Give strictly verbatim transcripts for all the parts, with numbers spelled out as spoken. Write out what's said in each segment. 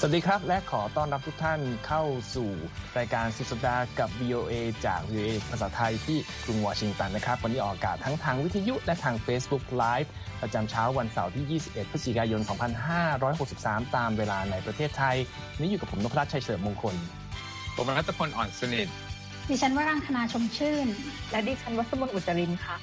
สวัสดีครับและขอต้อนรับทุกท่านเข้าสู่รายการสุดสัปดาห์กับ วี โอ เอ จาก วี โอ เอ ภาษาไทยที่กรุงวอชิงตันนะครับวันนี้ออกอากาศทั้งทางวิทยุและทาง Facebook Live ประจำเช้าวันเสาร์ที่ยี่สิบเอ็ดพฤศจิกายนสองพันห้าร้อยหกสิบสามตามเวลาในประเทศไทยนี้อยู่กับผมนพรัตน์ชัยเฉลิมมงคลผมรัตพลอ่อนสนิทดิฉันวรังคณาชมชื่นและดิฉันวัสมนอุจจรินค่ะ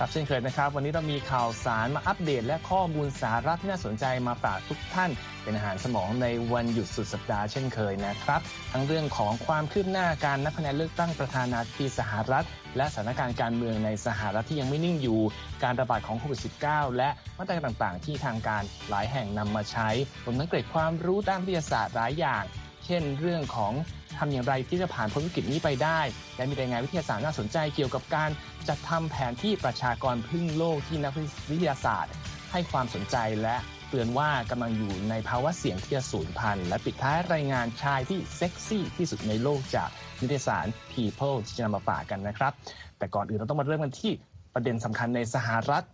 ครับเช่นเคยนะครับวันนี้เรามีข่าวสารมาอัปเดตและข้อมูลสาระที่น่าสนใจมาฝากทุกท่านเป็นอาหารสมองในวันหยุดสุดสัปดาห์เช่นเคยนะครับทั้งเรื่องของความคืบหน้าการนับคะแนนเลือกตั้งประธานาธิบดีสหรัฐและสถานการณ์การเมืองในสหรัฐที่ยังไม่นิ่งอยู่การระบาดของโควิด สิบเก้า และมาตรการต่างๆที่ทางการหลายแห่งนำมาใช้รวมทั้งเกร็ดความรู้ด้านวิทยาศาสตร์หลายอย่างเช่นเรื่องของทำอย่างไรที่จะผ่านพ้นวิกฤตนี้ไปได้และมีรายงานวิทยาศาสตร์น่าสนใจเกี่ยวกับการจัดทำแผนที่ประชากรพึ่งโลกที่นักวิทยาศาสตร์ให้ความสนใจและเตือนว่ากำลังอยู่ในภาวะเสี่ยงที่จะสูญพันธุ์และปิดท้ายรายงานชายที่เซ็กซี่ที่สุดในโลกจากนิตยสาร People ที่จะนำมาฝากกันนะครับแต่ก่อนอื่นเราต้องมาเริ่มกันที่ประเด็นสำคัญในสหรัฐ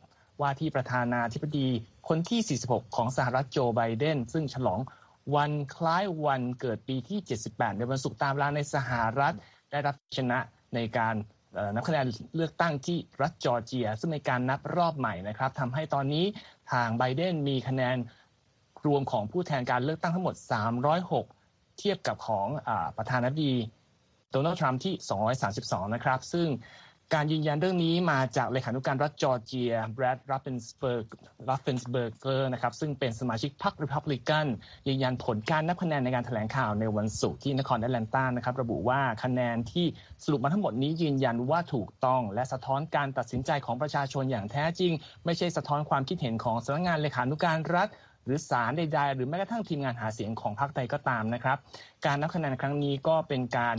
ว่าที่ประธานาธิบดีคนที่สี่สิบหกของสหรัฐโจไบเดนซึ่งฉลองวันคล้ายวันเกิดปีที่เจ็ดสิบแปดในวันศุกร์ตามเวลาในสหรัฐได้รับชนะในการนับคะแนนเลือกตั้งที่รัฐจอร์เจียซึ่งในการนับรอบใหม่นะครับทำให้ตอนนี้ทางไบเดนมีคะแนนรวมของผู้แทนการเลือกตั้งทั้งหมดสามร้อยหกเทียบกับของประธานาธิบดีโดนัลด์ทรัมป์ที่สองร้อยสามสิบสองนะครับซึ่งการยืนยันเรื่องนี้มาจากเลขานุการรัฐจอร์เจียแบรดรัฟเฟนสเบิร์กรัฟเฟนสเบิร์กเกอร์นะครับซึ่งเป็นสมาชิกพรรครีพับลิกันยืนยันผลการนับคะแนนในการแถลงข่าวในวันศุกร์ที่นครแอตแลนตานะครับระบุว่าคะแนนที่สรุปมาทั้งหมดนี้ยืนยันว่าถูกต้องและสะท้อนการตัดสินใจของประชาชนอย่างแท้จริงไม่ใช่สะท้อนความคิดเห็นของสำนักงานเลขานุการรัฐหรือศาลใดๆหรือแม้กระทั่งทีมงานหาเสียงของพรรคใดก็ตามนะครับการนับคะแนนครั้งนี้ก็เป็นการ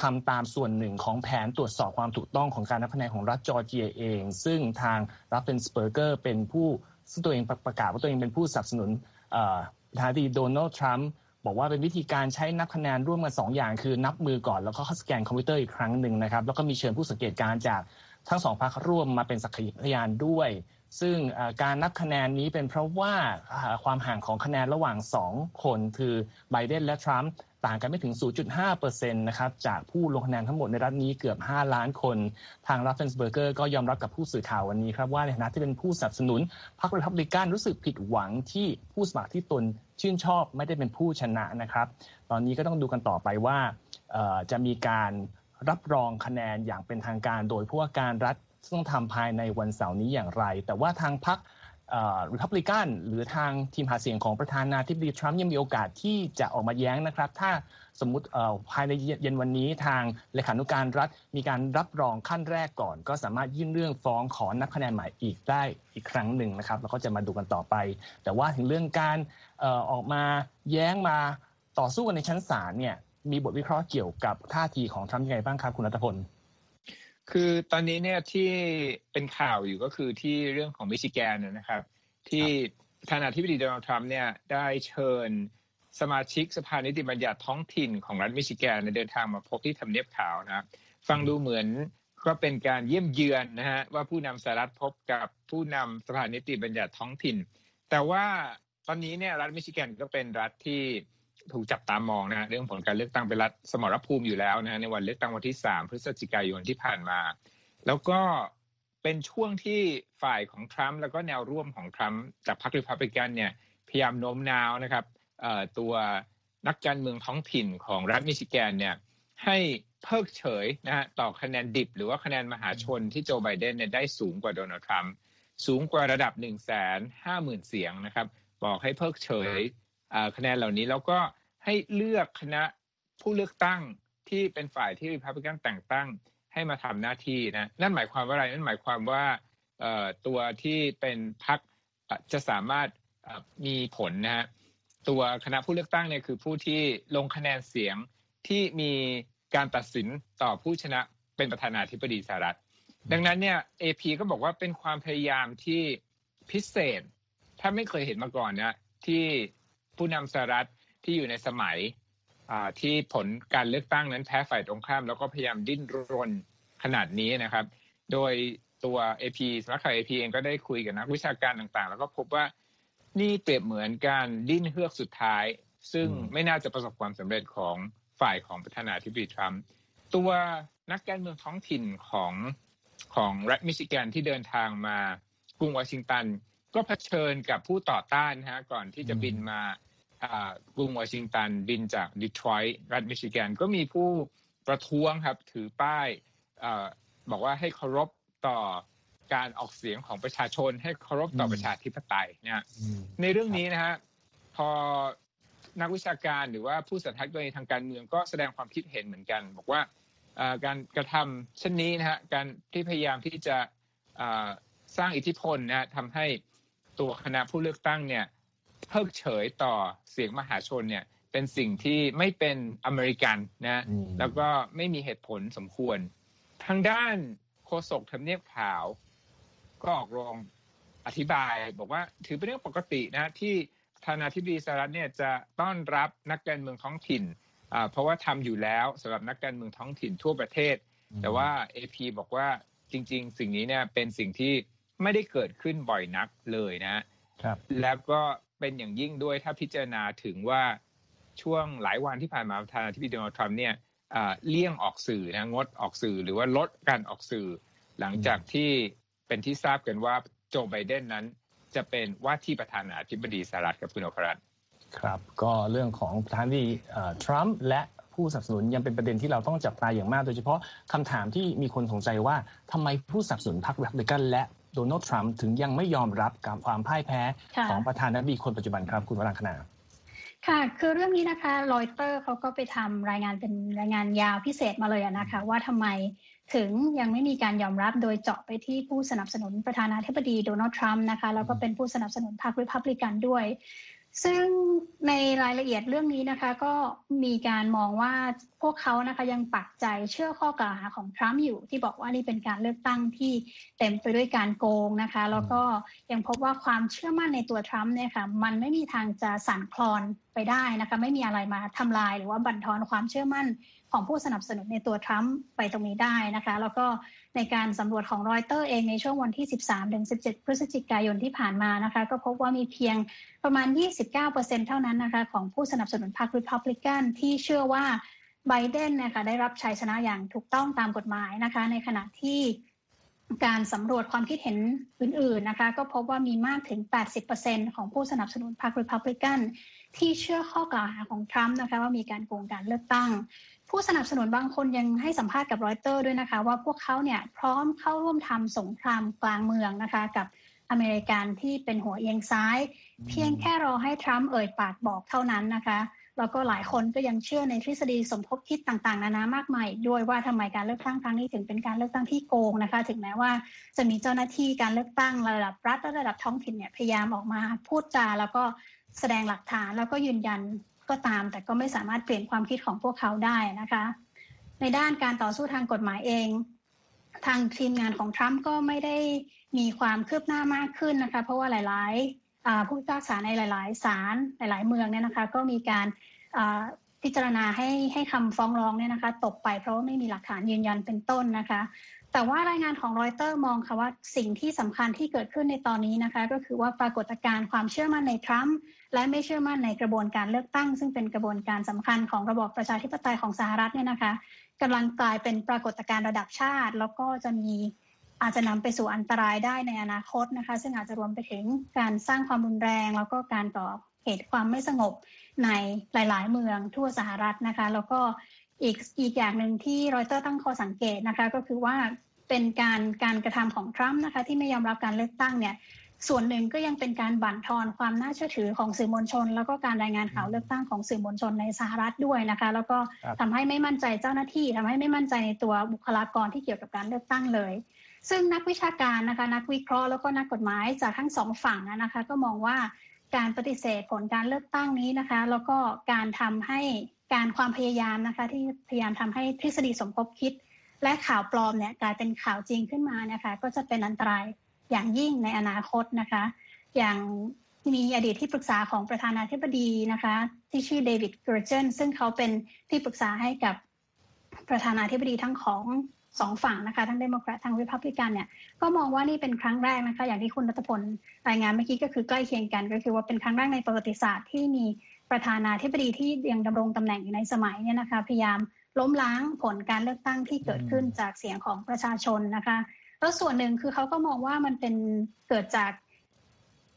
ทำตามส่วนหนึ่งของแผนตรวจสอบความถูกต้องของการนับคะแนนของรัฐจอร์เจียเองซึ่งทางรัฟเฟนสเบิร์เกอร์เป็นผู้ซึ่งตัวเองประกาศว่าตัวเองเป็นผู้สนับสนุนประธานาธิบดีโดนัลด์ทรัมป์บอกว่าเป็นวิธีการใช้นับคะแนนร่วมกันสองอย่างคือนับมือก่อนแล้วก็สแกนคอมพิวเตอร์อีกครั้งหนึ่งนะครับแล้วก็มีเชิญผู้สังเกตการจากทั้งสองพรรคร่วมมาเป็นสักขีพยานด้วยซึ่งการนับคะแนนนี้เป็นเพราะว่าความห่างของคะแนนระหว่างสองคนคือไบเดนและทรัมป์ต่างกันไม่ถึง ศูนย์จุดห้าเปอร์เซ็นต์ นะครับจากผู้ลงคะแนนทั้งหมดในรัฐนี้เกือบห้าล้านคนทางรัฟเฟนสเบิร์เกอร์ก็ยอมรับกับผู้สื่อข่าววันนี้ครับว่าในฐานะที่เป็นผู้สนับสนุนพรรครีพับลิกันรู้สึกผิดหวังที่ผู้สมัครที่ตนชื่นชอบไม่ได้เป็นผู้ชนะนะครับตอนนี้ก็ต้องดูกันต่อไปว่าจะมีการรับรองคะแนนอย่างเป็นทางการโดยผู้ว่าการรัฐซึ่งทำภายในวันเสาร์นี้อย่างไรแต่ว่าทางพรรครีพับลิกันหรือทางทีมหาเสียงของประธานาธิบดีทรัมป์ยังมีโอกาสที่จะออกมาแย้งนะครับถ้าสมมุติภายในเย็นวันนี้ทางเลขานุการรัฐมีการรับรองขั้นแรกก่อนก็สามารถยื่นเรื่องฟ้องขอนับคะแนนใหม่อีกได้อีกครั้งหนึ่งนะครับแล้วก็จะมาดูกันต่อไปแต่ว่าถึงเรื่องการออกมาแย้งมาต่อสู้กันในชั้นศาลเนี่ยมีบทวิเคราะห์เกี่ยวกับท่าทีของทรัมป์ยังไงบ้างครับคุณณัฐพลคือตอนนี้เนี่ยที่เป็นข่าวอยู่ก็คือที่เรื่องของมิชิแกนนะครับที่ประธานาธิบดีโดนัลด์ทรัมป์เนี่ยได้เชิญสมาชิกสภานิติบัญญัติท้องถิ่นของรัฐมิชิแกนเดินทางมาพบที่ทำเนียบขาวนะฟังดูเหมือนก็เป็นการเยี่ยมเยือนนะฮะว่าผู้นำสหรัฐพบกับผู้นำสภานิติบัญญัติท้องถิ่นแต่ว่าตอนนี้เนี่ยรัฐมิชิแกนก็เป็นรัฐที่ถูกจับตามองนะเรื่องผลการเลือกตั้งเป็นรัฐสมรภูมิอยู่แล้วนะในวันเลือกตั้งวันที่สามพฤศจิกายนที่ผ่านมาแล้วก็เป็นช่วงที่ฝ่ายของทรัมป์แล้วก็แนวร่วมของทรัมป์จากพรรครีพับลิกันเนี่ยพยายามโน้มน้าวนะครับเอ่อตัวนักการเมืองท้องถิ่นของรัฐมิชิแกนเนี่ยให้เพิกเฉยนะฮะต่อคะแนนดิบหรือว่าคะแนนมหาชนที่โจไบเดนเนี่ยได้สูงกว่าโดนัลด์ทรัมป์สูงกว่าระดับ หนึ่งแสนห้าหมื่น เสียงนะครับบอกให้เพิกเฉยคะแนนเหล่านี้แล้วก็ให้เลือกคณะผู้เลือกตั้งที่เป็นฝ่ายที่รีพับลิกันแต่งตั้งให้มาทำหน้าที่นะนั่นหมายความว่าอะไรนั่นหมายความว่าตัวที่เป็นพรรคจะสามารถมีผลนะฮะตัวคณะผู้เลือกตั้งเนี่ยคือผู้ที่ลงคะแนนเสียงที่มีการตัดสินต่อผู้ชนะเป็นประธานาธิบดีสหรัฐดังนั้นเนี่ย เอ พี ก็บอกว่าเป็นความพยายามที่พิเศษถ้าไม่เคยเห็นมาก่อนนะที่ผู้นำสหรัฐที่อยู่ในสมัยที่ผลการเลือกตั้งนั้นแพ้ฝ่ายตรงข้ามแล้วก็พยายามดิ้นรนขนาดนี้นะครับโดยตัว เอ พี สำนักข่าว เอ พี เองก็ได้คุยกับนักวิชาการต่างๆแล้วก็พบว่า นี่เปรียบเหมือนการดิ้นเฮือกสุดท้ายซึ่งไม่น่าจะประสบความสำเร็จของฝ่ายของประธานาธิบดีทรัมป์ตัวนักการเมืองท้องถิ่นของของรัฐมิชิแกนที่เดินทางมากรุงวอชิงตันก็เผชิญกับผู้ต่อต้านนะฮะก่อนที่จะบินมากรุงวอชิงตันบินจากดีทรอยต์รัฐมิชิแกนก็มีผู้ประท้วงครับถือป้ายบอกว่าให้เคารพต่อการออกเสียงของประชาชนให้เคารพต่อประชาธิปไตยนะในเรื่องนี้นะฮะพอนักวิชาการหรือว่าผู้สันทัดในทางการเมืองก็แสดงความคิดเห็นเหมือนกันบอกว่าการกระทำเช่นนี้นะฮะการที่พยายามที่จะสร้างอิทธิพลนะฮะทำให้ตัวคณะผู้เลือกตั้งเนี่ยเพิกเฉยต่อเสียงมหาชนเนี่ยเป็นสิ่งที่ไม่เป็นอเมริกันนะแล้วก็ไม่มีเหตุผลสมควรทางด้านโฆษกทำเนียบขาวก็ออกโรงอธิบายบอกว่าถือเป็นเรื่องปกตินะที่ประธานาธิบดีสหรัฐเนี่ยจะต้อนรับนักการเมืองท้องถิ่นอ่าเพราะว่าทำอยู่แล้วสำหรับนักการเมืองท้องถิ่นทั่วประเทศแต่ว่า เอ พี บอกว่าจริงๆสิ่งนี้เนี่ยเป็นสิ่งที่ไม่ได้เกิดขึ้นบ่อยนักเลยนะครับแล้วก็เป็นอย่างยิ่งด้วยถ้าพิจารณาถึงว่าช่วงหลายวันที่ผ่านมาประธานาธิบดีโดนัลด์ทรัมป์เนี่ยอ่าเลี่ยงออกสื่อนะงดออกสื่อหรือว่าลดการออกสื่อหลังจากที่เป็นที่ทราบกันว่าโจไบเดนนั้นจะเป็นว่าที่ประธานาธิบดีสหรัฐกับคุณนพรัตน์ครับก็เรื่องของประธานาธิบดีทรัมป์และผู้สนับสนุนยังเป็นประเด็นที่เราต้องจับตาอย่างมากโดยเฉพาะคำถามที่มีคนสงสัยว่าทำไมผู้สนับสนุนพรรครีพับลิกันและโดนัลด์ทรัมป์ถึงยังไม่ยอมรับกับความพ่ายแพ้ของประธานาธิบดีคนปัจจุบันครับคุณวรังคณาค่ะคือเรื่องนี้นะคะรอยเตอร์เขาก็ไปทำรายงานเป็นรายงานยาวพิเศษมาเลยนะคะว่าทำไมถึงยังไม่มีการยอมรับโดยเจาะไปที่ผู้สนับสนุนประธานาธิบดีโดนัลด์ทรัมป์นะคะแล้วก็เป็นผู้สนับสนุนพรรครีพับลิกันด้วยซึ่งในรายละเอียดเรื่องนี้นะคะก็มีการมองว่าพวกเขานะคะยังปักใจเชื่อข้อกล่าวหาของทรัมป์อยู่ที่บอกว่านี่เป็นการเลือกตั้งที่เต็มไปด้วยการโกงนะคะแล้วก็ยังพบว่าความเชื่อมั่นในตัวทรัมป์เนี่ยค่ะมันไม่มีทางจะสั่นคลอนไปได้นะคะไม่มีอะไรมาทำลายหรือว่าบั่นทอนความเชื่อมั่นของผู้สนับสนุนในตัวทรัมป์ไปตรงนี้ได้นะคะแล้วก็ในการสำรวจของรอยเตอร์เองในช่วงวันที่ สิบสามถึงสิบเจ็ด พฤศจิกายนที่ผ่านมานะคะก็พบว่ามีเพียงประมาณ ยี่สิบเก้าเปอร์เซ็นต์ เท่านั้นนะคะของผู้สนับสนุนพรรครีพับลิกันที่เชื่อว่าไบเดนนะคะได้รับชัยชนะอย่างถูกต้องตามกฎหมายนะคะในขณะที่การสำรวจความคิดเห็นอื่นๆนะคะก็พบว่ามีมากถึง แปดสิบเปอร์เซ็นต์ ของผู้สนับสนุนพรรครีพับลิกันที่เชื่อข้อกล่าวหาของทรัมป์นะคะว่ามีการโกงการเลือกตั้งผู้สนับสนุนบางคนยังให้สัมภาษณ์กับรอยเตอร์ด้วยนะคะว่าพวกเขาเนี่ยพร้อมเข้าร่วมทำสงครามกลางเมืองนะคะกับอเมริกันที่เป็นหัวเอียงซ้าย mm-hmm. เพียงแค่รอให้ทรัมป์เอ่ยปากบอกเท่านั้นนะคะแล้วก็หลายคนก็ยังเชื่อในทฤษฎีสมคบคิดต่างๆนานามากมายด้วยว่าทำไมการเลือกตั้งครั้งนี้ถึงเป็นการเลือกตั้งที่โกงนะคะถึงแม้ว่าจะมีเจ้าหน้าที่การเลือกตั้งระดับรัฐและระดับท้องถิ่นเนี่ยพยายามออกมาพูดจาแล้วก็แสดงหลักฐานแล้วก็ยืนยันก็ตามแต่ก็ไม่สามารถเปลี่ยนความคิดของพวกเขาได้นะคะในด้านการต่อสู้ทางกฎหมายเองทางทีมงานของทรัมป์ก็ไม่ได้มีความคืบหน้ามากขึ้นนะคะเพราะว่าหลายๆผู้พิพากษาในหลายๆศาลหลายๆเมืองเนี่ยนะคะก็มีการพิจารณาให้ให้คำฟ้องร้องเนี่ยนะคะตกไปเพราะว่าไม่มีหลักฐานยืนยันเป็นต้นนะคะแต่ว่ารายงานของรอยเตอร์มองค่ะว่าสิ่งที่สำคัญที่เกิดขึ้นในตอนนี้นะคะก็คือว่าปรากฏการณ์ความเชื่อมั่นในทรัมป์และไม่เชื่อมั่นในกระบวนการเลือกตั้งซึ่งเป็นกระบวนการสำคัญของระบอบประชาธิปไตยของสหรัฐเนี่ยนะคะกำลังกลายเป็นปรากฏการณ์ระดับชาติแล้วก็จะมีอาจจะนำไปสู่อันตรายได้ในอนาคตนะคะซึ่งอาจจะรวมไปถึงการสร้างความรุนแรงแล้วก็การก่อเหตุความไม่สงบในหลายๆเมืองทั่วสหรัฐนะคะแล้วก็อีกอีกอย่างหนึ่งที่รอยเตอร์ตั้งข้อสังเกตนะคะก็คือว่าเป็นการการกระทำของทรัมป์นะคะที่ไม่ยอมรับการเลือกตั้งเนี่ยส่วนหนึ่งก็ยังเป็นการบั่นทอนความน่าเชื่อถือของสื่อมวลชนแล้วก็การรายงานข่าวเลือกตั้งของสื่อมวลชนในสหรัฐด้วยนะคะแล้วก็ทำให้ไม่มั่นใจเจ้าหน้าที่ทำให้ไม่มั่นใจในตัวบุคลากรที่เกี่ยวกับการเลือกตั้งเลยซึ่งนักวิชาการนะคะนักวิเคราะห์แล้วก็นักกฎหมายจากทั้งสองฝั่งนะคะก็มองว่าการปฏิเสธผลการเลือกตั้งนี้นะคะแล้วก็การทำให้การความพยายามนะคะที่พยายามทำให้ทฤษฎีสมคบคิดและข่าวปลอมเนี่ยกลายเป็นข่าวจริงขึ้นมานะคะก็จะเป็นอันตรายอย่างยิ่งในอนาคตนะคะอย่างมีอดีตที่ปรึกษาของประธานาธิบดีนะคะที่ชื่อเดวิดเกอร์เจนซึ่งเขาเป็นที่ปรึกษาให้กับประธานาธิบดีทั้งของ สองฝั่งนะคะทั้งเดโมแครตทั้งรีพับลิกันเนี่ยก็มองว่านี่เป็นครั้งแรกนะคะอย่างที่คุณณัฐพลรายงานเมื่อกี้ก็คือใกล้เคียงกันก็คือว่าเป็นครั้งแรกในประวัติศาสตร์ที่มีประธานาธิบดีที่ยังดำรงตำแหน่งอยู่ในสมัยเนี่ยนะคะพยายามล้มล้างผลการเลือกตั้งที่เกิดขึ้นจากเสียงของประชาชนนะคะแล้วส่วนหนึ่งคือเขาก็มองว่ามันเป็นเกิดจา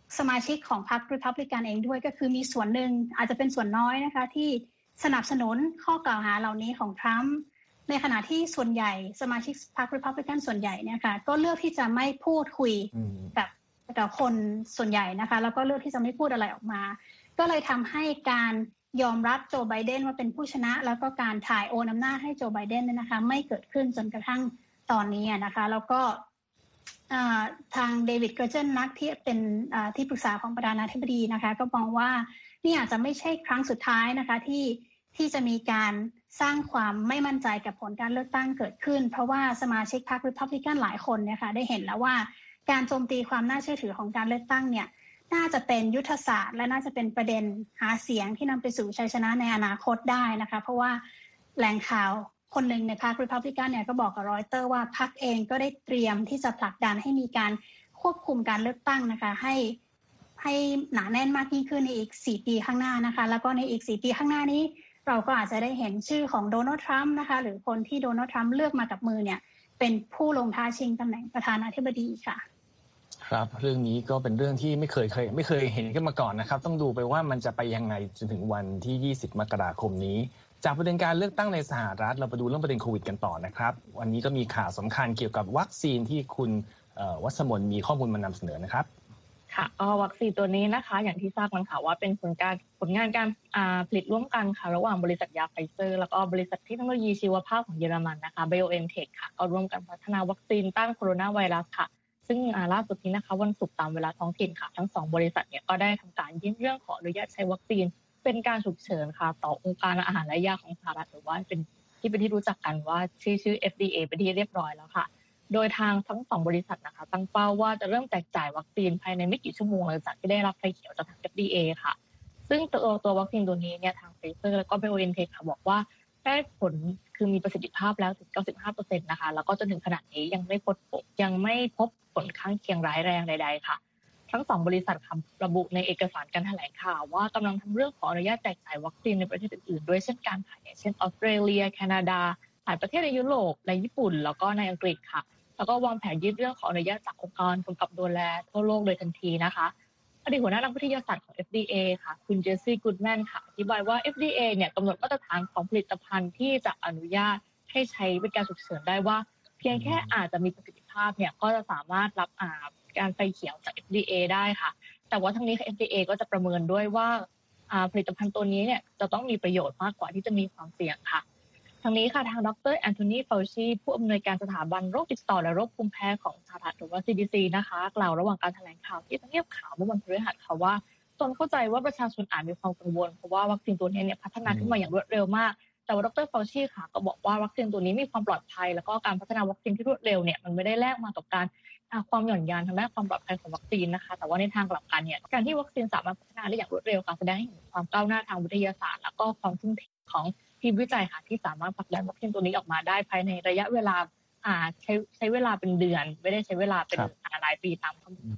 กสมาชิกของพรรครีพับลิกันเองด้วยก็คือมีส่วนหนึ่งอาจจะเป็นส่วนน้อยนะคะที่สนับสนุนข้อกล่าวหาเหล่านี้ของทรัมป์ในขณะที่ส่วนใหญ่สมาชิกพรรครีพับลิกันส่วนใหญ่เนี่ยค่ะก็เลือกที่จะไม่พูดคุยกับกับคนส่วนใหญ่นะคะแล้วก็เลือกที่จะไม่พูดอะไรออกมาก็เลยทำให้การยอมรับโจไบเดนว่าเป็นผู้ชนะแล้วก็การถ่ายโอนอำนาจให้โจไบเดนเนี่ยนะคะไม่เกิดขึ้นจนกระทั่งตอนนี้นะคะแล้วก็ทางเดวิดเกอร์เจนนักที่เป็นที่ปรึกษาของประธานาธิบดีนะคะก็มองว่านี่อาจจะไม่ใช่ครั้งสุดท้ายนะคะที่ที่จะมีการสร้างความไม่มั่นใจกับผลการเลือกตั้งเกิดขึ้นเพราะว่าสมาชิกพรรครีพับลิกันหลายคนเนี่ยค่ะได้เห็นแล้วว่าการโจมตีความน่าเชื่อถือของการเลือกตั้งเนี่ยน่าจะเป็นยุทธศาสตร์และน่าจะเป็นประเด็นหาเสียงที่นำไปสู่ชัยชนะในอนาคตได้นะคะเพราะว่าแหล่งข่าวคนหนึ่งในพรรครีพับลิกันเนี่ยก็บอกกับรอยเตอร์ว่าพรรคเองก็ได้เตรียมที่จะผลักดันให้มีการควบคุมการเลือกตั้งนะคะให้ให้หนาแน่นมากยิ่งขึ้นในอีกสี่ปีข้างหน้านะคะแล้วก็ในอีกสี่ปีข้างหน้านี้เราก็อาจจะได้เห็นชื่อของโดนัลด์ทรัมป์นะคะหรือคนที่โดนัลด์ทรัมป์เลือกมากับมือเนี่ยเป็นผู้ลงท้าชิงตำแหน่งประธานาธิบดีค่ะครับเรื่องนี้ก็เป็นเรื่องที่ไม่เคยเคยไม่เคยเห็นกันมาก่อนนะครับต้องดูไปว่ามันจะไปยังไงจนถึงวันที่ยี่สิบมกราคมนี้จากประเด็นการเลือกตั้งในสหรัฐเราไปดูเรื่องประเด็นโควิดกันต่อนะครับวันนี้ก็มีข่าวสำคัญเกี่ยวกับวัคซีนที่คุณวัชมนมีข้อมูลมานำเสนอนะครับค่ะวัคซีนตัวนี้นะคะอย่างที่ทราบกันค่ะว่าเป็นผลการผลงานการผลิตร่วมกันค่ะระหว่างบริษัทยาไฟเซอร์แล้วก็บริษัทเทคโนโลยีชีวภาพของเยอรมันนะคะ BioNTech ค่ะก็ร่วมกันพัฒนาวัคซีนต้านโคโรนาไวรัสค่ะซึ่งล่าสุดนี้นะคะวันศุกร์ตามเวลาท้องถิ่นค่ะทั้งสองบริษัทเนี่ยก็ได้ทำการยื่นเรื่องขออนุญาตใช้วัคซีนเป็นการฉุกเฉินค่ะต่อองค์การอาหารและยาของสหรัฐหรือว่าเป็นที่เป็นที่รู้จักกันว่าชื่อชื่อ เอฟ ดี เอ เป็นที่เรียบร้อยแล้วค่ะโดยทางทั้งสองบริษัทนะคะตั้งเป้าว่าจะเริ่มแจกจ่ายวัคซีนภายในไม่กี่ชั่วโมงหลังจากที่ได้รับไฟเขียวจากทาง เอฟ ดี เอ ค่ะซึ่งตัวตัววัคซีนตัวนี้เนี่ยทางไฟเซอร์แล้วก็ไบโอเอ็นเทคค่ะบอกว่าได้ผลคือมีประสิทธิภาพแล้วถึง เก้าสิบห้าเปอร์เซ็นต์ นะคะแล้วก็จนถึงขณะนี้ยังไม่พบยังไม่พบผลข้างเคียงร้ายแรงใดๆค่ะทั้งสองบริษัทคำระบุในเอกสารการแถลงข่าวว่ากำลังทำเรื่องขออนุญาตแจกจ่ายวัคซีนในประเทศอื่นๆด้วยเช่นกันค่ะเช่นออสเตรเลียแคนาดาหลายประเทศในยุโรปในญี่ปุ่นแล้วก็ในอังกฤษค่ะแล้วก็วางแผนยื่นเรื่องขออนุญาตจากองค์กรกำกับดูแลทั่วโลกโดยทันทีนะคะอดีตหัวหน้านักวิทยาศาสตร์ของ เอฟ ดี เอ ค่ะคุณเจสซี่กูดแมนค่ะอธิบายว่า เอฟ ดี เอ เนี่ยกำหนดมาตรฐานของผลิตภัณฑ์ที่จะอนุญาตให้ใช้เป็นการฉุกเฉินได้ว่าเพียงแค่อาจจะมีประสิทธิภาพเนี่ยก็จะสามารถรับอ่าการไฟเขียวจาก เอฟ ดี เอ ได้ค่ะแต่ว่าทั้งนี้ เอฟ ดี เอ ก็จะประเมินด้วยว่าอ่าผลิตภัณฑ์ตัวนี้เนี่ยจะต้องมีประโยชน์มากกว่าที่จะมีความเสี่ยงค่ะทั้งนี้ค่ะทางดรแอนโทนีเฟลชีผู้อำนวยการสถาบันโรคติดต่อและโรคภูมิแพ้ของสหรัฐหรือว่า ซี ดี ซี นะคะกล่าวระหว่างการแถลงข่าวที่ทำเนียบข่าวเมื่อวันพฤหัสค่ะว่าตนเข้าใจว่าประชาชนอาจมีความกังวลเพราะว่าวัคซีนตัวนี้เนี่ยพัฒนาขึ้นมาอย่างรวดเร็วมากแต่ว่าดรเฟลชีค่ะก็บอกว่าวัคซีนตัวนี้มีความปลอดภัยแล้วก็การพัฒนาวัคซีนที่รวดเร็วเนี่ยมันไม่ได้แลกมากับการความหย่อนยานทางด้านความปลอดภัยของวัคซีนนะคะแต่ว่าในทางกลับกันเนี่ยการที่วัคซีนสามารถพัฒนาได้อย่างรวดเร็วค่ะแสดงให้เห็นความก้าวหน้าทางวิทยาศาสตร์แล้วก็ความทุ่มเทของทีมวิจัยค่ะที่สามารถผลักดันวัคซีนตัวนี้ออกมาได้ภายในระยะเวลาอ่าใช้ใช้เวลาเป็นเดือนไม่ได้ใช้เวลาเป็นหลายปีตาม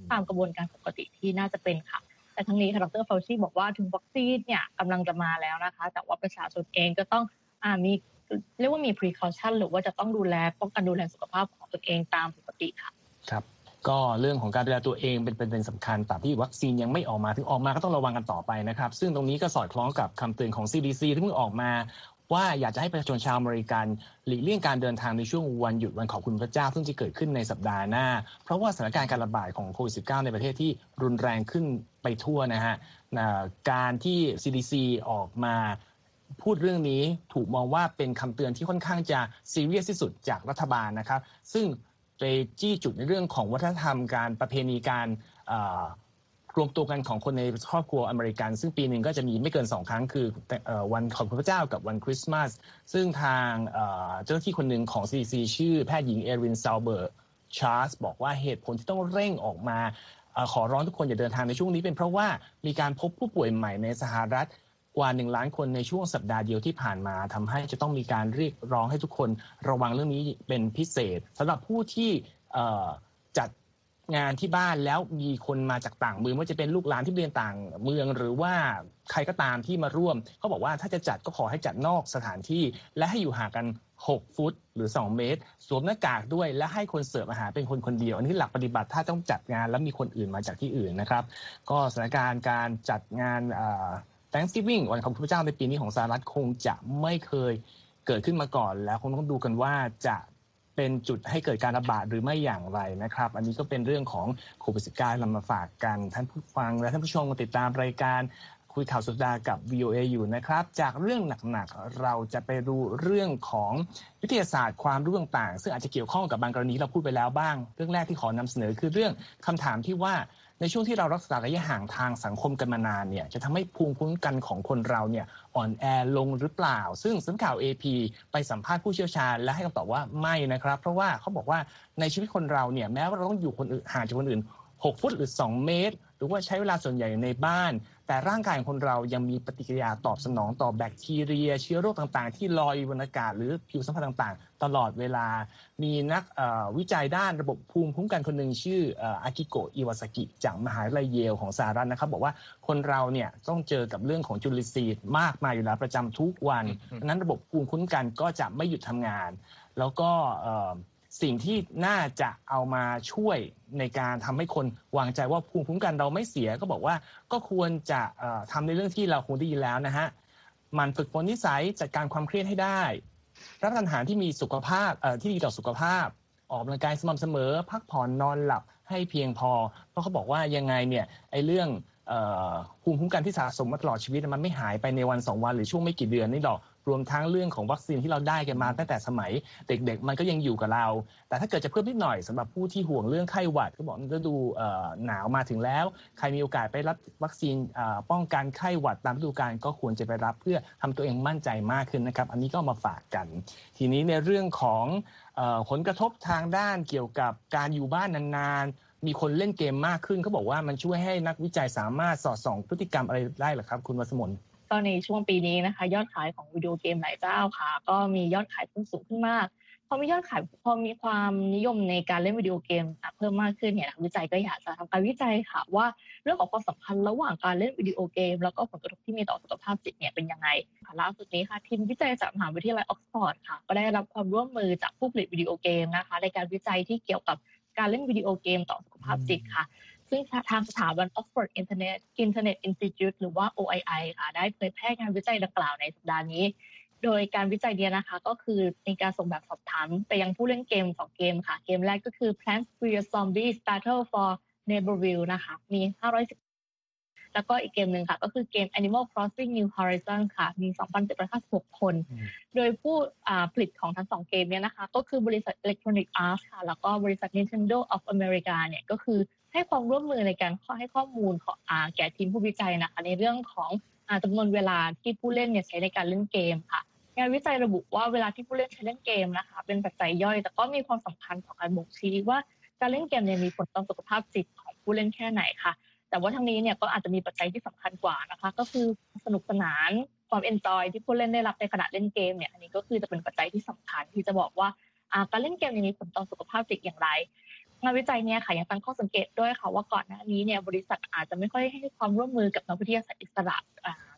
ตามกระบวนการปกติที่น่าจะเป็นค่ะแต่ทั้งนี้ค่ะดรเฟลชีบอกว่าถึงวัคซีนเนี่ยกำลังจะมาแล้วนะคะแต่ว่าประชาชนเองก็ต้องอ่ามีเรียกว่ามี precaution หรือว่าจะต้องดูแลป้องกันดูแลสุขภาพของตนเองตามปกติค่ะครับก็เรื่องของการดูแลตัวเองเป็นประเด็นสำคัญตราบที่วัคซีนยังไม่ออกมาถึงออกมาก็ต้องระวังกันต่อไปนะครับซึ่งตรงนี้ก็สอดคล้องกับคำเตือนของ ซี ดี ซี ที่เพิ่งออกมาว่าอยากจะให้ประชาชนชาวอเมริกันหลีกเลี่ยงการเดินทางในช่วงวันหยุดวันขอบคุณพระเจ้าซึ่งจะเกิดขึ้นในสัปดาห์หน้าเพราะว่าสถานการณ์การระบาดของโควิด สิบเก้า ในประเทศที่รุนแรงขึ้นไปทั่วนะฮะการที่ ซี ดี ซี ออกมาพูดเรื่องนี้ถูกมองว่าเป็นคำเตือนที่ค่อนข้างจะซีเรียสที่สุดจากรัฐบาลนะครับซึ่งไปจี้จุดในเรื่องของวัฒนธรรมการประเพณีการรวมตัวกันของคนในครอบครัวอเมริกันซึ่งปีหนึ่งก็จะมีไม่เกินสองครั้งคือวันขอบคุณพระเจ้ากับวันคริสต์มาสซึ่งทางเจ้าหน้าที่คนหนึ่งของ ซี ดี ซี ชื่อแพทย์หญิงเอรินซาวเบอร์ชาร์สบอกว่าเหตุผลที่ต้องเร่งออกมาขอร้องทุกคนอย่าเดินทางในช่วงนี้เป็นเพราะว่ามีการพบผู้ป่วยใหม่ในสหรัฐ กว่าหนึ่งล้านคนในช่วงสัปดาห์เดียวที่ผ่านมาทำให้จะต้องมีการเรียกร้องให้ทุกคนระวังเรื่องนี้เป็นพิเศษสำหรับผู้ที่จัดงานที่บ้านแล้วมีคนมาจากต่างเมืองว่าจะเป็นลูกหลานที่เรียนต่างเมืองหรือว่าใครก็ตามที่มาร่วมเขาบอกว่าถ้าจะจัดก็ขอให้จัดนอกสถานที่และให้อยู่ห่างกันหกฟุตหรือสองเมตรสวมหน้ากากด้วยและให้คนเสิร์ฟอาหารเป็นคนคนเดียวอันนี้หลักปฏิบัติถ้าต้องจัดงานแล้วมีคนอื่นมาจากที่อื่นนะครับก็สถานการณ์การจัดงานเอ่อ Thanksgiving วันขอบคุณพระเจ้าในปีนี้ของสหรัฐคงจะไม่เคยเกิดขึ้นมาก่อนแล้วคงต้องดูกันว่าจะเป็นจุดให้เกิดการระบาดหรือไม่อย่างไรนะครับอันนี้ก็เป็นเรื่องของโควิด สิบเก้า นำมาฝากกันท่านผู้ฟังและท่านผู้ชมติดตามรายการคุยข่าวสุดากับ วี โอ เอ อยู่นะครับจากเรื่องหนักๆเราจะไปดูเรื่องของวิทยาศาสตร์ความรู้ต่างๆซึ่งอาจจะเกี่ยวข้องกับบางกรณีเราพูดไปแล้วบ้างเรื่องแรกที่ขอนำเสนอคือเรื่องคำถามที่ว่าในช่วงที่เรารักษาระยะห่างทางสังคมกันมานานเนี่ยจะทำให้ภูมิคุ้มกันของคนเราเนี่ยอ่อนแอลงหรือเปล่าซึ่งสำนักข่าว เอ พี ไปสัมภาษณ์ผู้เชี่ยวชาญและให้คำตอบว่าไม่นะครับเพราะว่าเขาบอกว่าในชีวิตคนเราเนี่ยแม้ว่าเราต้องอยู่คนอื่นห่างจากคนอื่นหกฟุตหรือสองเมตรหรือว่าใช้เวลาส่วนใหญ่อยู่ในบ้านแต่ร่างกายของคนเรายังมีปฏิกิริยาตอบสนองต่อแบคทีเรียเชื้อโรคต่างๆที่ลอยบนอากาศหรือผิวสัมผัสต่างๆตลอดเวลามีนักวิจัยด้านระบบภูมิคุ้มกันคนหนึ่งชื่ออากิโกะอิวาซากิจากมหาวิทยาลัยเยลของสหรัฐนะครับบอกว่าคนเราเนี่ยต้องเจอกับเรื่องของจุลินทรีย์มากมายอยู่แล้วประจำทุกวันดังนั้นระบบภูมิคุ้มกันก็จะไม่หยุดทำงานแล้วก็สิ่งที่น่าจะเอามาช่วยในการทำให้คนวางใจว่าภูมิคุ้มกันเราไม่เสียก็บอกว่าก็ควรจะทำในเรื่องที่เราคงได้ยินแล้วนะฮะมันฝึกฝนนิสัยจัดการความเครียดให้ได้รับประทานอาหารที่มีสุขภาพที่ดีต่อสุขภาพออกกำลังกายสม่ำเสมอพักผ่อนนอนหลับให้เพียงพอเพราะเขาบอกว่ายังไงเนี่ยไอ้เรื่องภูมิคุ้มกันที่สะสมมาตลอดชีวิตมันไม่หายไปในวันสองวันหรือช่วงไม่กี่เดือนนี่หรอกรวมทั้งเรื่องของวัคซีนที่เราได้กันมาตั้งแต่สมัยเด็กๆมันก็ยังอยู่กับเราแต่ถ้าเกิดจะเพิ่มนิดหน่อยสำหรับผู้ที่ห่วงเรื่องไข้หวัดก็บอกฤดูหนาวมาถึงแล้วใครมีโอกาสไปรับวัคซีนป้องกันไข้หวัดตามฤดูกาลก็ควรจะไปรับเพื่อทำตัวเองมั่นใจมากขึ้นนะครับอันนี้ก็มาฝากกันทีนี้ในเรื่องของผลกระทบทางด้านเกี่ยวกับการอยู่บ้านนานๆมีคนเล่นเกมมากขึ้นเขาบอกว่ามันช่วยให้นักวิจัยสามารถสอดส่องพฤติกรรมอะไรได้หรอครับคุณวสมนตอนนี้ช่วงปีนี้นะคะยอดขายของวิดีโอเกมหลายเจ้าค่ะก็มียอดขายพุ่งสูงขึ้นมากพอมียอดขายพอมีความนิยมในการเล่นวิดีโอเกมเพิ่มมากขึ้นเนี่ยนักวิจัยก็อยากจะทำการวิจัยค่ะว่าเรื่องของความสัมพันธ์ระหว่างการเล่นวิดีโอเกมแล้วก็ผลกระทบที่มีต่อสุขภาพจิตเนี่ยเป็นยังไงค่ะล่าสุดนี้ค่ะทีมวิจัยจากมหาวิทยาลัย Oxford ค่ะก็ได้รับความร่วมมือจากผู้ผลิตวิดีโอเกมนะคะในการวิจัยที่เกี่ยวกับการเล่นวิดีโอเกมต่อสุขภาพจิตค่ะซึ่งทางสถาบัน Oxford Internet Internet Institute หรือว่า โอ ไอ ไอ ค่ะได้เผยแพร่งานวิจัยดังกล่าวในสัปดาห์นี้โดยการวิจัยเนี้ยนะคะก็คือมีการส่งแบบสอบถามไปยังผู้เล่นเกมสองเกมค่ะเกมแรกก็คือ Plants vs Zombies Battle for Neighborville นะคะมีห้าร้อยสิบแล้วก็อีกเกมนึงค่ะก็คือเกม Animal Crossing New Horizons ค่ะมี สองพันเจ็ดร้อยห้าสิบหก คนโดยผู้ผลิตของทั้งสองเกมเนี้ยนะคะก็คือบริษัท Electronic Arts ค่ะแล้วก็บริษัท Nintendo of America เนี่ยก็คือให้ความร่วมมือในการให้ข้อมูลของแก่ทีมผู้วิจัยนะคะในเรื่องของจำนวนเวลาที่ผู้เล่นเนี่ยใช้ในการเล่นเกมค่ะงานวิจัยระบุว่าเวลาที่ผู้เล่นใช้เล่นเกมนะคะเป็นปัจจัยย่อยแต่ก็มีความสำคัญของการบ่งชี้ว่าการเล่นเกมเนี่ยมีผลต่อสุขภาพจิตของผู้เล่นแค่ไหนค่ะแต่ว่าทั้งนี้เนี่ยก็อาจจะมีปัจจัยที่สำคัญกว่านะคะก็คือสนุกสนานความเอนจอยที่ผู้เล่นได้รับในขณะเล่นเกมเนี่ยอันนี้ก็คือจะเป็นปัจจัยที่สำคัญที่จะบอกว่าการเล่นเกมเนี่ยมีผลต่อสุขภาพจิตอย่างไรงานวิจัยเนี่ยค่ะยังตั้งข้อสังเกตด้วยค่ะว่าก่อนหน้านี้เนี่ยบริษัทอาจจะไม่ค่อยให้ความร่วมมือกับนักวิทยาศาสตร์อิสระ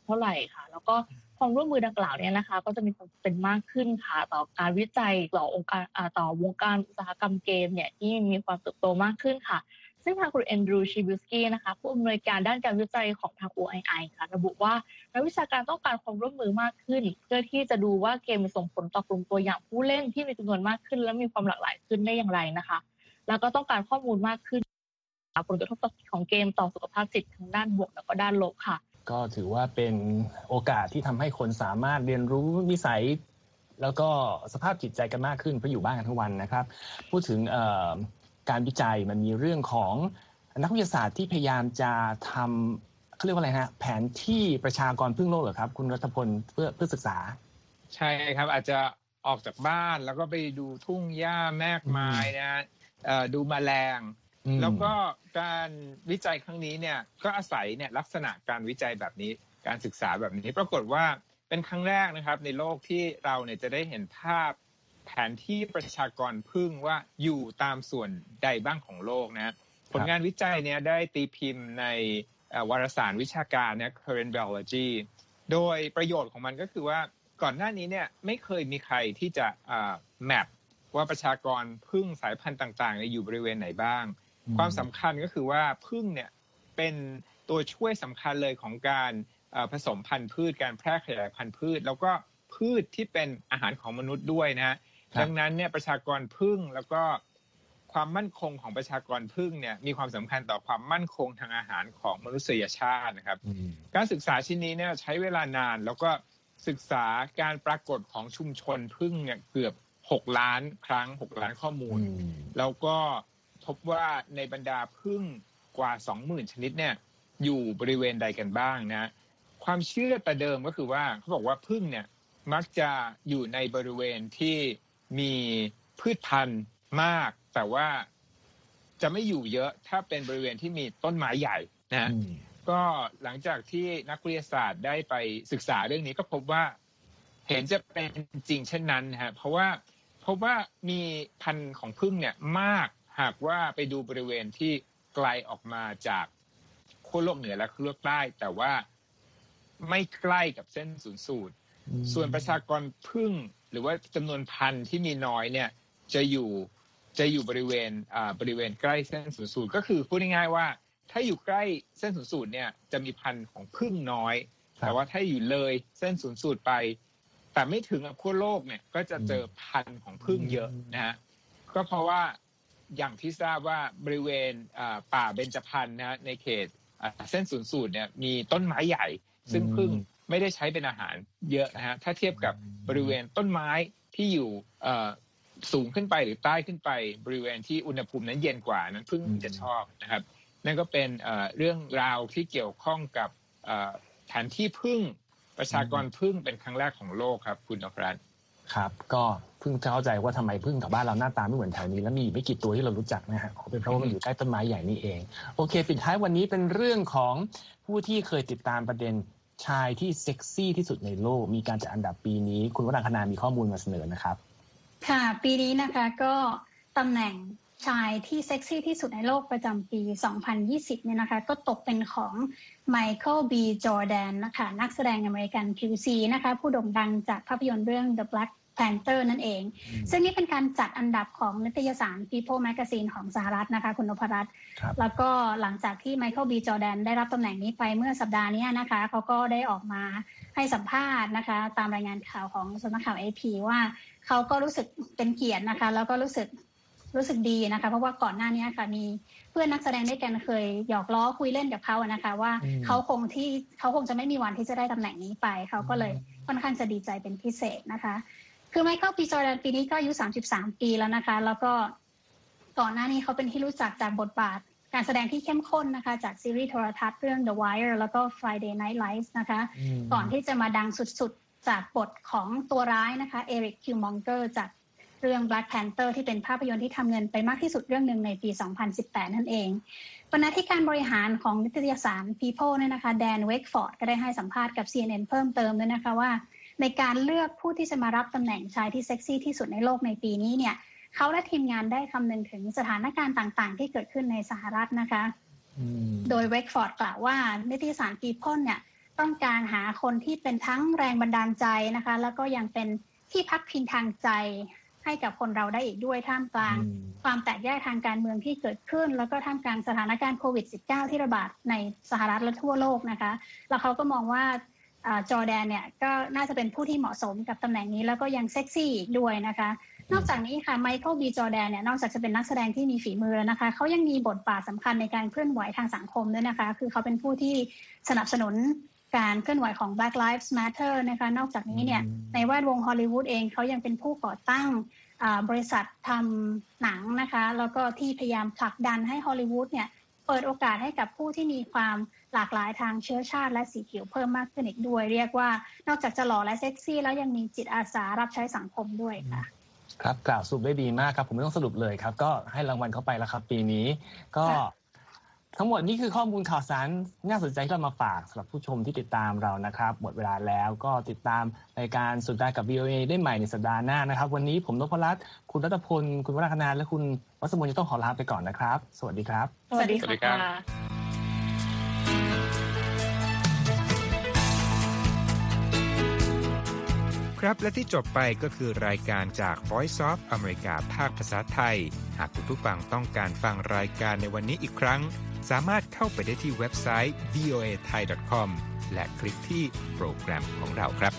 เท่าไหร่ค่ะแล้วก็ความร่วมมือดังกล่าวเนี่ยนะคะก็จะมีความเป็นมากขึ้นค่ะต่อการวิจัยต่อองค์การต่อวงการอุตสาหกรรมเกมเนี่ยที่มีความเติบโตมากขึ้นค่ะซึ่งทางคุณแอนดรูชิบิสกี้นะคะผู้อำนวยการด้านการวิจัยของทาง โอ ไอ ไอ ค่ะระบุว่านักวิชาการต้องการความร่วมมือมากขึ้นเพื่อที่จะดูว่าเกมส่งผลต่อกลุ่มตัวอย่างผู้เล่นที่มีจำนวนมากขึ้นและมีความหลากหลายขึ้นได้อย่างไรนะคะแล้วก็ต้องการข้อมูลมากขึ้นผลกระทบของเกมต่อสุขภาพจิตทั้งด้านบวกแล้วก็ด้านลบค่ะก็ถือว่าเป็นโอกาสที่ทำให้คนสามารถเรียนรู้นิสัยแล้วก็สภาพจิตใจกันมากขึ้นเพราะอยู่บ้านกันทั้งวันนะครับพูดถึงการวิจัยมันมีเรื่องของนักวิทยาศาสตร์ที่พยายามจะทำเขาเรียกว่าอะไรฮะแผนที่ประชากรพึ่งโลกเหรอครับคุณรัฐพลเพื่อเพื่อศึกษาใช่ครับอาจจะออกจากบ้านแล้วก็ไปดูทุ่งหญ้าแมกไม้นะดูแมลงแล้วก็การวิจัยครั้งนี้เนี่ยก็อาศัยเนี่ยลักษณะการวิจัยแบบนี้ การศึกษาแบบนี้ปรากฏว่าเป็นครั้งแรกนะครับในโลกที่เราเนี่ยจะได้เห็นภาพแผนที่ประชากรผึ้งว่าอยู่ตามส่วนใดบ้างของโลกนะผลงานวิจัยเนี่ยได้ตีพิมพ์ในวารสารวิชาการนะ Current Biology โดยประโยชน์ของมันก็คือว่าก่อนหน้านี้เนี่ยไม่เคยมีใครที่จะแมปว่าประชากรผึ้งสายพันธุ์ต่างๆอยู่บริเวณไหนบ้างความสำคัญก็คือว่าผึ้งเนี่ยเป็นตัวช่วยสำคัญเลยของการผสมพันธุ์พืชการแพร่ขยายพันธุ์พืชแล้วก็พืชที่เป็นอาหารของมนุษย์ด้วยนะฮะดังนั้นเนี่ยประชากรผึ้งแล้วก็ความมั่นคงของประชากรผึ้งเนี่ยมีความสำคัญต่อความมั่นคงทางอาหารของมนุษยชาตินะครับการศึกษาชิ้นนี้เนี่ยใช้เวลานานแล้วก็ศึกษาการปรากฏของชุมชนผึ้งเนี่ยเกือบหกล้านครั้งหกล้านข้อมูลแล้วก็พบว่าในบรรดาผึ้งกว่า สองหมื่น ชนิดเนี่ยอยู่บริเวณใดกันบ้างนะความเชื่อแต่เดิมก็คือว่าเขาบอกว่าผึ้งเนี่ยมักจะอยู่ในบริเวณที่มีพืชพันธุ์มากแต่ว่าจะไม่อยู่เยอะถ้าเป็นบริเวณที่มีต้นไม้ใหญ่นะก็หลังจากที่นักวิทยาศาสตร์ได้ไปศึกษาเรื่องนี้ก็พบว่าเห็นจะเป็นจริงเช่นนั้นฮะเพราะว่าพบว่ามีพันธุ์ของผึ้งเนี่ยมากหากว่าไปดูบริเวณที่ไกลออกมาจากขั้วโลกเหนือและขั้วโลกใต้แต่ว่าไม่ใกล้กับเส้นศูนย์สูตรส่วนประชากรผึ้งหรือว่าจำนวนพันธุ์ที่มีน้อยเนี่ยจะอยู่จะอยู่บริเวณอ่าบริเวณใกล้เส้นศูนย์สูตรก็คือพูดง่ายๆว่าถ้าอยู่ใกล้เส้นศูนย์สูตรเนี่ยจะมีพันธุ์ของผึ้งน้อยแต่ว่าถ้าอยู่เลยเส้นศูนย์สูตรไปแต่ไม่ถึงกับขั้วโลกเนี่ยก็จะเจอพันธุ์ของผึ้งเยอะนะฮะก็เพราะว่าอย่างที่ทราบว่าบริเวณป่าเบญจพรรณนะในเขตเส้นศูนย์สูตรเนี่ยมีต้นไม้ใหญ่ซึ่งผึ้งไม่ได้ใช้เป็นอาหารเยอะนะฮะถ้าเทียบกับบริเวณต้นไม้ที่อยู่สูงขึ้นไปหรือใต้ขึ้นไปบริเวณที่อุณหภูมินั้นเย็นกว่านั้นผึ้งจะชอบนะครับนั่นก็เป็นเรื่องราวที่เกี่ยวข้องกับแผนที่ผึ้งประชากรผึ้งเป็นครั้งแรกของโลกครับคุณอภรัตน์ครับก็เพิ่งเข้าใจว่าทำไมผึ้งแถวบ้านเราหน้าตาไม่เหมือนแถวนี้และมีไม่กี่ตัวที่เรารู้จักนะฮะเป็นเพราะว่ามันอยู่ใกล้ต้นไม้ใหญ่นี่เองโอเคปิดท้ายวันนี้เป็นเรื่องของผู้ที่เคยติดตามประเด็นชายที่เซ็กซี่ที่สุดในโลกมีการจัดอันดับปีนี้คุณวรังคณามีข้อมูลมาเสนอนะครับค่ะปีนี้นะคะก็ตำแหน่งชายที่เซ็กซี่ที่สุดในโลกประจำปี สองพันยี่สิบ เนี่ยนะคะก็ตกเป็นของ Michael B Jordan นะคะนักแสดงอเมริกัน คิว ซี นะคะผู้โด่งดังจากภาพยนตร์เรื่อง The Black Panther นั่นเองซึ่งนี่เป็นการจัดอันดับของนิตยสาร People Magazine ของสหรัฐนะคะคุณนพรัตน์แล้วก็หลังจากที่ Michael B Jordan ได้รับตำแหน่งนี้ไปเมื่อสัปดาห์นี้นะคะเขาก็ได้ออกมาให้สัมภาษณ์นะคะตามรายงานข่าวของสำนักข่าว เอ พี ว่าเขาก็รู้สึกเป็นเกียรตินะคะแล้วก็รู้สึกรู้สึกดีนะคะเพราะว่าก่อนหน้านี้ค่ะมีเพื่อนนักแสดงด้วยกันเคยหยอกล้อคุยเล่นกับเขาอะนะคะว่าเขาคงที่เขาคงจะไม่มีวันที่จะได้ตำแหน่งนี้ไปเขาก็เลยค่อนข้างจะดีใจเป็นพิเศษนะคะคือไมเคิล บี จอร์แดนปีนี้ก็อายุสามสิบสามปีแล้วนะคะแล้วก็ก่อนหน้านี้เขาเป็นที่รู้จักจากบทบาทการแสดงที่เข้มข้นนะคะจากซีรีส์โทรทัศน์เรื่อง The Wire แล้วก็ Friday Night Lights นะคะก่อนที่จะมาดังสุดๆจากบทของตัวร้ายนะคะเอริกคิวมองเกอร์จากเรื่อง Black Panther ที่เป็นภาพยนตร์ที่ทำเงินไปมากที่สุดเรื่องหนึ่งในปี สองพันสิบแปด นั่นเองบรรณาธิการบริหารของนิตยสาร People เนี่ยนะคะแดนเวกฟอร์ดก็ได้ให้สัมภาษณ์กับ ซี เอ็น เอ็น เพิ่มเติมด้วยนะคะว่าในการเลือกผู้ที่จะมารับตำแหน่งชายที่เซ็กซี่ที่สุดในโลกในปีนี้เนี่ยเขาและทีมงานได้คำนึงถึงสถานการณ์ต่างๆที่เกิดขึ้นในสหรัฐนะคะ mm. โดยเวกฟอร์ดกล่าวว่านิตยสาร People เนี่ยต้องการหาคนที่เป็นทั้งแรงบันดาลใจนะคะแล้วก็ยังเป็นที่พักพิงทางใจให้กับคนเราได้อีกด้วยท่ามกลางความแตกแยกทางการเมืองที่เกิดขึ้นแล้วก็ท่ามกลางสถานการณ์โควิด สิบเก้า ที่ระบาดในสหรัฐและทั่วโลกนะคะแล้วเขาก็มองว่าจอร์แดนเนี่ยก็น่าจะเป็นผู้ที่เหมาะสมกับตำแหน่งนี้แล้วก็ยังเซ็กซี่อีกด้วยนะคะนอกจากนี้ค่ะไมเคิล บี จอร์แดนเนี่ยนอกจากจะเป็นนักแสดงที่มีฝีมือแล้วนะคะเขายังมีบทบาทสำคัญในการเคลื่อนไหวทางสังคมด้วยนะคะคือเขาเป็นผู้ที่สนับสนุนการเคลื่อนไหวของ Black Lives Matter นะคะนอกจากนี้เนี่ยในแวดวงฮอลลีวูดเองเขายังเป็นผู้ก่อตั้งบริษัททำหนังนะคะแล้วก็ที่พยายามผลักดันให้ฮอลลีวูดเนี่ยเปิดโอกาสให้กับผู้ที่มีความหลากหลายทางเชื้อชาติและสีผิวเพิ่มมากขึ้นอีกด้วยเรียกว่านอกจากจะหล่อและเซ็กซี่แล้วยังมีจิตอาสารับใช้สังคมด้วยค่ะครับกล่าวสรุปได้ดีมากครับผมไม่ต้องสรุปเลยครับก็ให้รางวัลเขาไปแล้วครับปีนี้ก็ ทั้งหมดนี้คือข้อมูลข่าวสารน่าสนใจที่เรามาฝากสำหรับผู้ชมที่ติดตามเรานะครับหมดเวลาแล้วก็ติดตามรายการสุดตากับ วี โอ เอ ได้ใหม่ในสัปดาห์หน้านะครับวันนี้ผมนพรัตน์คุณรัตพลคุณวราคณาและคุณวัชมนจะต้องขอลาไปก่อนนะครับสวัสดีครับสวัสดีค่ะครับและที่จบไปก็คือรายการจาก Voice of America ภาคภาษาไทยหากคุณผู้ฟังต้องการฟังรายการในวันนี้อีกครั้งสามารถเข้าไปได้ที่เว็บไซต์ วี โอ เอ ไทย ดอท คอม และคลิกที่โปรแกรมของเราครับ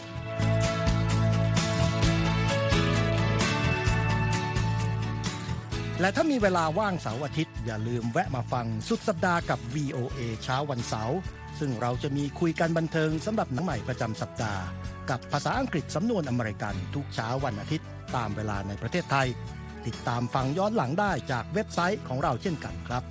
และถ้ามีเวลาว่างเสาร์อาทิตย์อย่าลืมแวะมาฟังสุดสัปดาห์กับ วี โอ เอ เช้าวันเสาร์ซึ่งเราจะมีคุยกันบันเทิงสำหรับหนังใหม่ประจำสัปดาห์กับภาษาอังกฤษสำนวนอเมริกันทุกเช้าวันอาทิตย์ตามเวลาในประเทศไทยติดตามฟังย้อนหลังได้จากเว็บไซต์ของเราเช่นกันครับ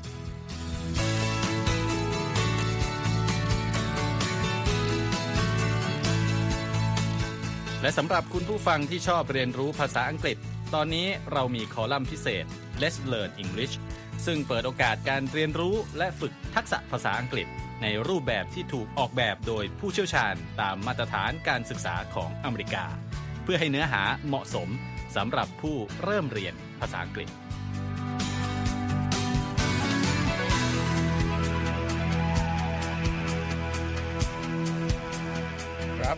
และสำหรับคุณผู้ฟังที่ชอบเรียนรู้ภาษาอังกฤษตอนนี้เรามีคอลัมน์พิเศษ Let's Learn English ซึ่งเปิดโอกาสการเรียนรู้และฝึกทักษะภาษาอังกฤษในรูปแบบที่ถูกออกแบบโดยผู้เชี่ยวชาญตามมาตรฐานการศึกษาของอเมริกาเพื่อให้เนื้อหาเหมาะสมสำหรับผู้เริ่มเรียนภาษาอังกฤษครับ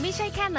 ไม่ใช่แค่น